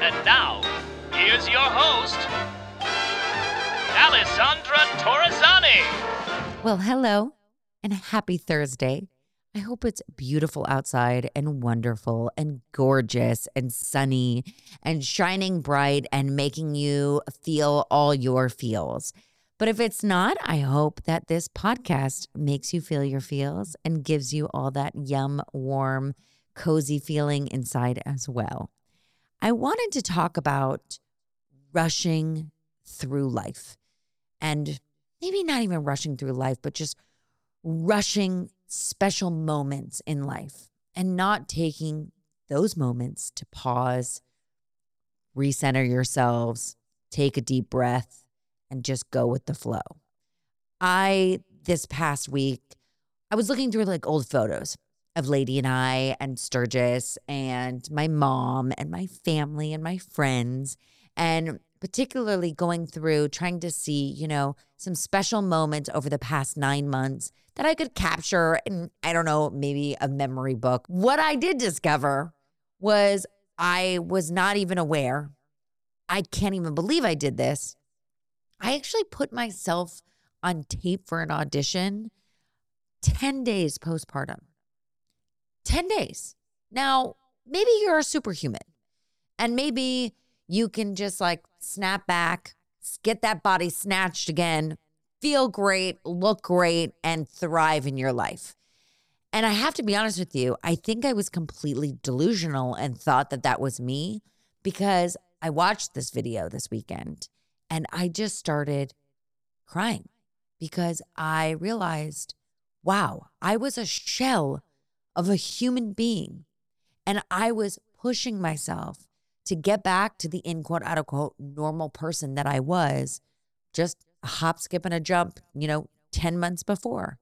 And now, here's your host, Alessandra Torresani. Well, hello, and happy Thursday. I hope it's beautiful outside and wonderful and gorgeous and sunny and shining bright and making you feel all your feels. But if it's not, I hope that this podcast makes you feel your feels and gives you all that yum, warm, cozy feeling inside as well. I wanted to talk about rushing through life, and maybe not even rushing through life, but just rushing special moments in life and not taking those moments to pause, recenter yourselves, take a deep breath, and just go with the flow. This past week, I was looking through like old photos of Lady and I and Sturgis and my mom and my family and my friends, and particularly going through trying to see, some special moments over the past 9 months that I could capture in, I don't know, maybe a memory book. What I did discover was I was not even aware. I can't even believe I did this. I actually put myself on tape for an audition 10 days postpartum. 10 days. Now, maybe you're a superhuman and maybe you can just like snap back, get that body snatched again, feel great, look great, and thrive in your life. And I have to be honest with you, I think I was completely delusional and thought that that was me, because I watched this video this weekend and I just started crying because I realized, wow, I was a shell of a human being. And I was pushing myself to get back to the in quote, out of quote, normal person that I was just a hop, skip, and a jump, 10 months before.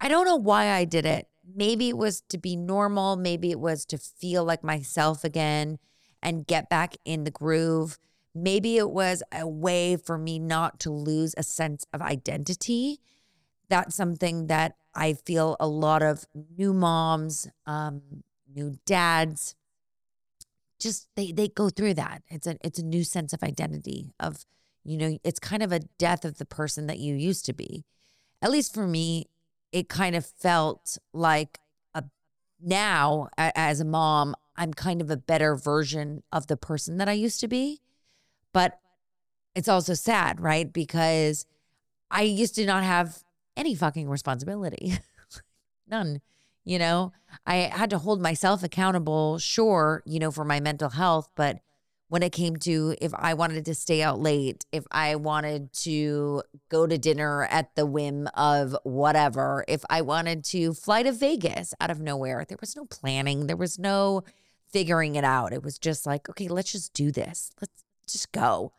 I don't know why I did it. Maybe it was to be normal. Maybe it was to feel like myself again and get back in the groove. Maybe it was a way for me not to lose a sense of identity. That's something that I feel a lot of new moms, new dads, just they go through that. It's a new sense of identity of, it's kind of a death of the person that you used to be. At least for me, it kind of felt like now as a mom, I'm kind of a better version of the person that I used to be. But it's also sad, right? Because I used to not have any fucking responsibility. None, I had to hold myself accountable, sure, for my mental health. But when it came to if I wanted to stay out late, if I wanted to go to dinner at the whim of whatever, if I wanted to fly to Vegas out of nowhere, there was no planning. There was no figuring it out. It was just like, okay, let's just do this. Let's just go.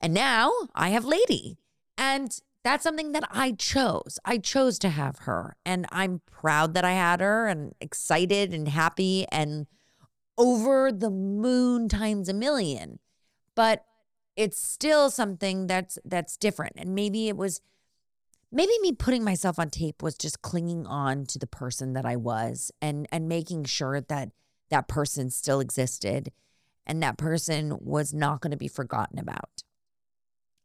And now I have Lady. And that's something that I chose. I chose to have her, and I'm proud that I had her and excited and happy and over the moon times a million. But it's still something that's different. And maybe me putting myself on tape was just clinging on to the person that I was and making sure that that person still existed and that person was not going to be forgotten about.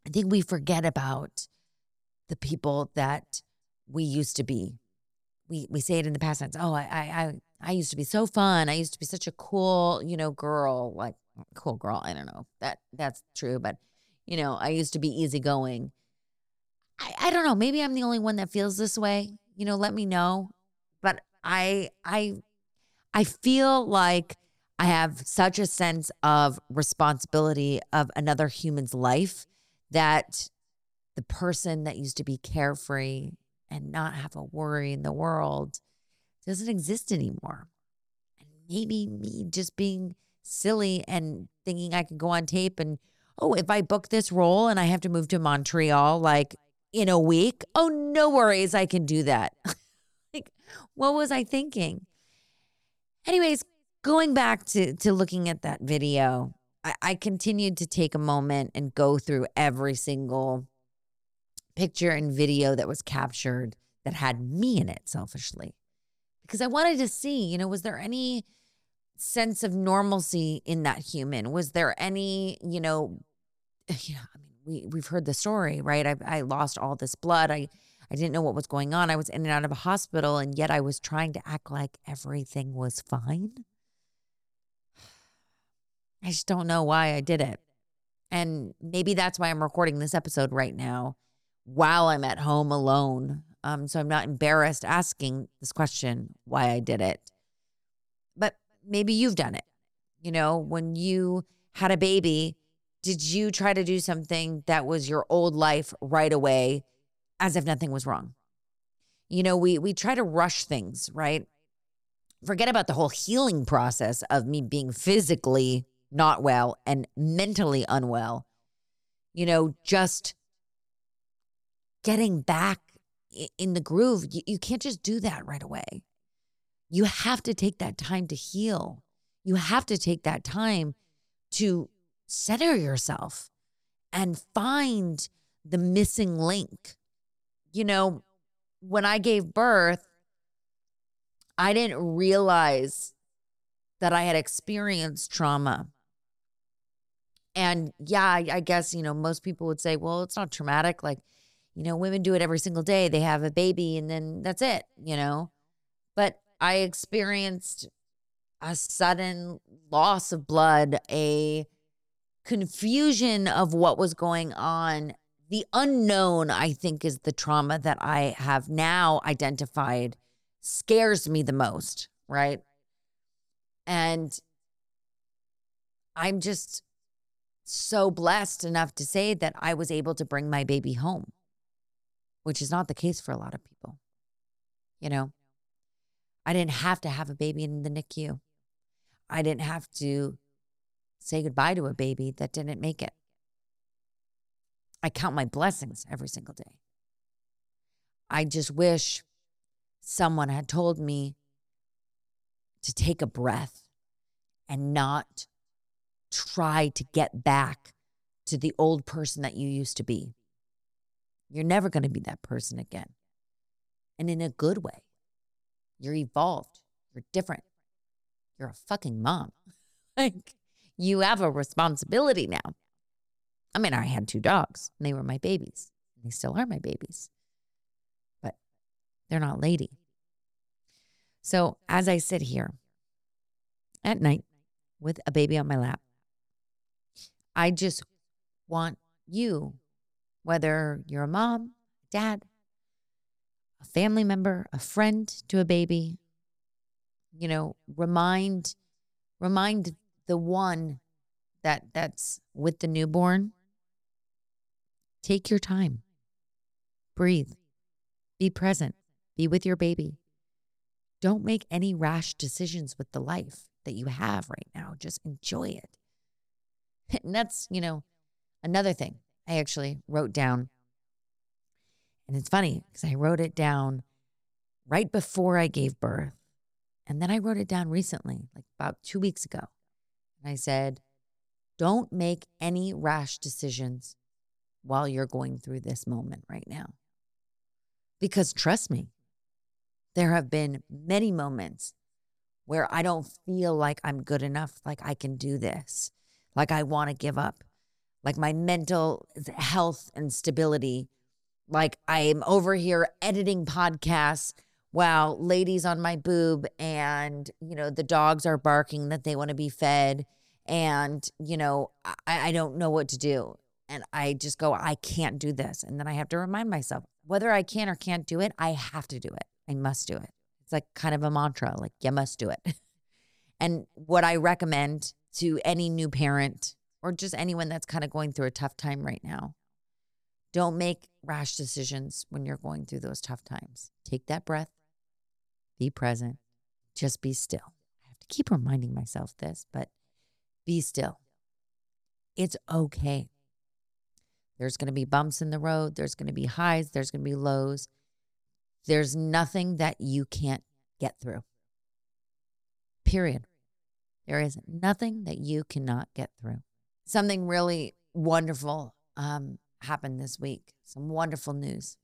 I think we forget about the people that we used to be. We say it in the past tense. Oh, I used to be so fun. I used to be such a cool, girl, like cool girl. I don't know that's true, but I used to be easygoing. I don't know. Maybe I'm the only one that feels this way. Let me know. But I feel like I have such a sense of responsibility of another human's life that the person that used to be carefree and not have a worry in the world doesn't exist anymore. And maybe me just being silly and thinking I could go on tape and, oh, if I book this role and I have to move to Montreal, like in a week, oh, no worries, I can do that. Like, what was I thinking? Anyways, going back to looking at that video, I continued to take a moment and go through every single picture and video that was captured that had me in it selfishly, because I wanted to see, was there any sense of normalcy in that human? Was there any, I mean, we've heard the story, right? I lost all this blood. I didn't know what was going on. I was in and out of a hospital, and yet I was trying to act like everything was fine. I just don't know why I did it. And maybe that's why I'm recording this episode right now while I'm at home alone. So I'm not embarrassed asking this question, why I did it. But maybe you've done it. When you had a baby, did you try to do something that was your old life right away as if nothing was wrong? We try to rush things, right? Forget about the whole healing process of me being physically not well and mentally unwell. Just getting back in the groove, you can't just do that right away. You have to take that time to heal. You have to take that time to center yourself and find the missing link. When I gave birth, I didn't realize that I had experienced trauma. And yeah, I guess, most people would say, well, it's not traumatic. Like, women do it every single day. They have a baby and then that's it, But I experienced a sudden loss of blood, a confusion of what was going on. The unknown, I think, is the trauma that I have now identified scares me the most, right? And I'm just so blessed enough to say that I was able to bring my baby home, which is not the case for a lot of people. I didn't have to have a baby in the NICU. I didn't have to say goodbye to a baby that didn't make it. I count my blessings every single day. I just wish someone had told me to take a breath and not try to get back to the old person that you used to be. You're never going to be that person again. And in a good way. You're evolved. You're different. You're a fucking mom. You have a responsibility now. I mean, I had two dogs, and they were my babies. They still are my babies. But they're not Lady. So as I sit here at night with a baby on my lap, I just want you, whether you're a mom, dad, a family member, a friend to a baby, remind the one that's with the newborn. Take your time. Breathe. Be present. Be with your baby. Don't make any rash decisions with the life that you have right now. Just enjoy it. And that's, another thing I actually wrote down. And it's funny because I wrote it down right before I gave birth. And then I wrote it down recently, like about 2 weeks ago. And I said, don't make any rash decisions while you're going through this moment right now. Because trust me, there have been many moments where I don't feel like I'm good enough, like I can do this, like I want to give up, like my mental health and stability, like I am over here editing podcasts while Lady's on my boob and, the dogs are barking that they want to be fed. And, I don't know what to do. And I just go, I can't do this. And then I have to remind myself, whether I can or can't do it, I have to do it. I must do it. It's like kind of a mantra, like you must do it. And what I recommend to any new parent or just anyone that's kind of going through a tough time right now, don't make rash decisions when you're going through those tough times. Take that breath. Be present. Just be still. I have to keep reminding myself this, but be still. It's okay. There's going to be bumps in the road. There's going to be highs. There's going to be lows. There's nothing that you can't get through. Period. There is nothing that you cannot get through. Something really wonderful happened this week. Some wonderful news.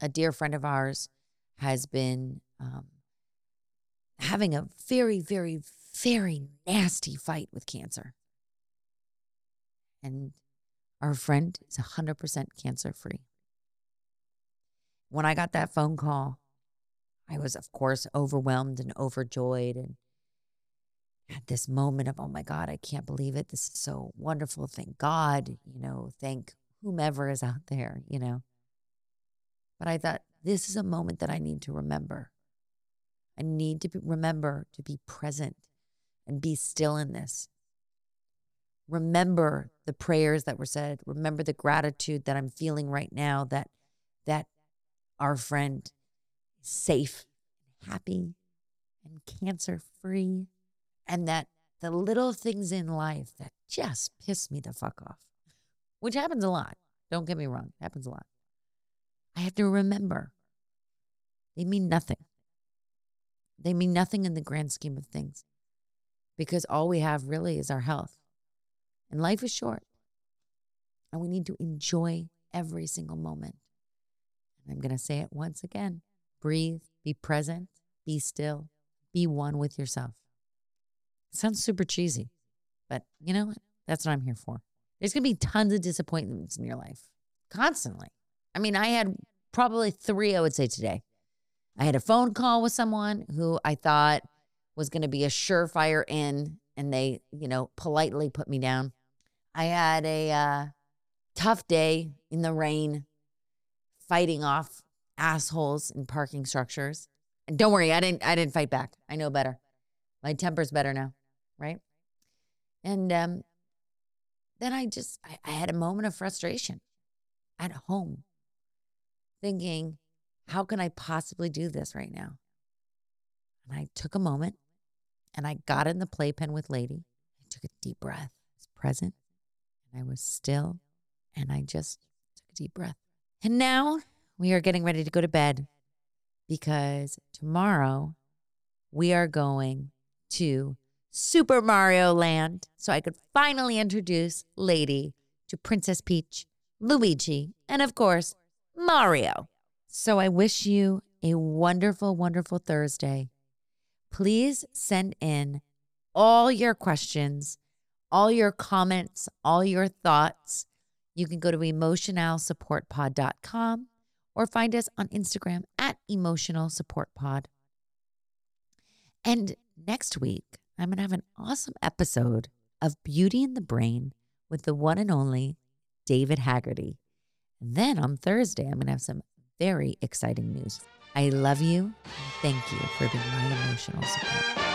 A dear friend of ours has been having a very, very, very nasty fight with cancer. And our friend is 100% cancer-free. When I got that phone call, I was, of course, overwhelmed and overjoyed and had this moment of, oh, my God, I can't believe it. This is so wonderful. Thank God, you know, thank whomever is out there, you know. But I thought, this is a moment that I need to remember. I need to remember to be present and be still in this. Remember the prayers that were said. Remember the gratitude that I'm feeling right now that our friend is safe, happy, and cancer-free, and that the little things in life that just piss me the fuck off, which happens a lot. Don't get me wrong. It happens a lot. I have to remember they mean nothing. They mean nothing in the grand scheme of things because all we have really is our health. And life is short. And we need to enjoy every single moment. And I'm going to say it once again. Breathe, be present, be still, be one with yourself. It sounds super cheesy, but you know what? That's what I'm here for. There's going to be tons of disappointments in your life, constantly. I mean, I had probably 3, I would say, today. I had a phone call with someone who I thought was going to be a surefire in, and they, you know, politely put me down. I had a tough day in the rain fighting off assholes in parking structures. And don't worry, I didn't fight back. I know better. My temper's better now, right? And then I had a moment of frustration at home thinking, how can I possibly do this right now? And I took a moment and I got in the playpen with Lady. I took a deep breath. I was present and I was still and I just took a deep breath. And now we are getting ready to go to bed because tomorrow we are going to Super Mario Land so I could finally introduce Lady to Princess Peach, Luigi, and of course, Mario. So I wish you a wonderful, wonderful Thursday. Please send in all your questions, all your comments, all your thoughts. You can go to emotionalsupportpod.com or find us on Instagram @emotionalsupportpod. And next week, I'm going to have an awesome episode of Beauty in the Brain with the one and only David Haggerty. And then on Thursday, I'm going to have some very exciting news. I love you. Thank you for being my emotional support.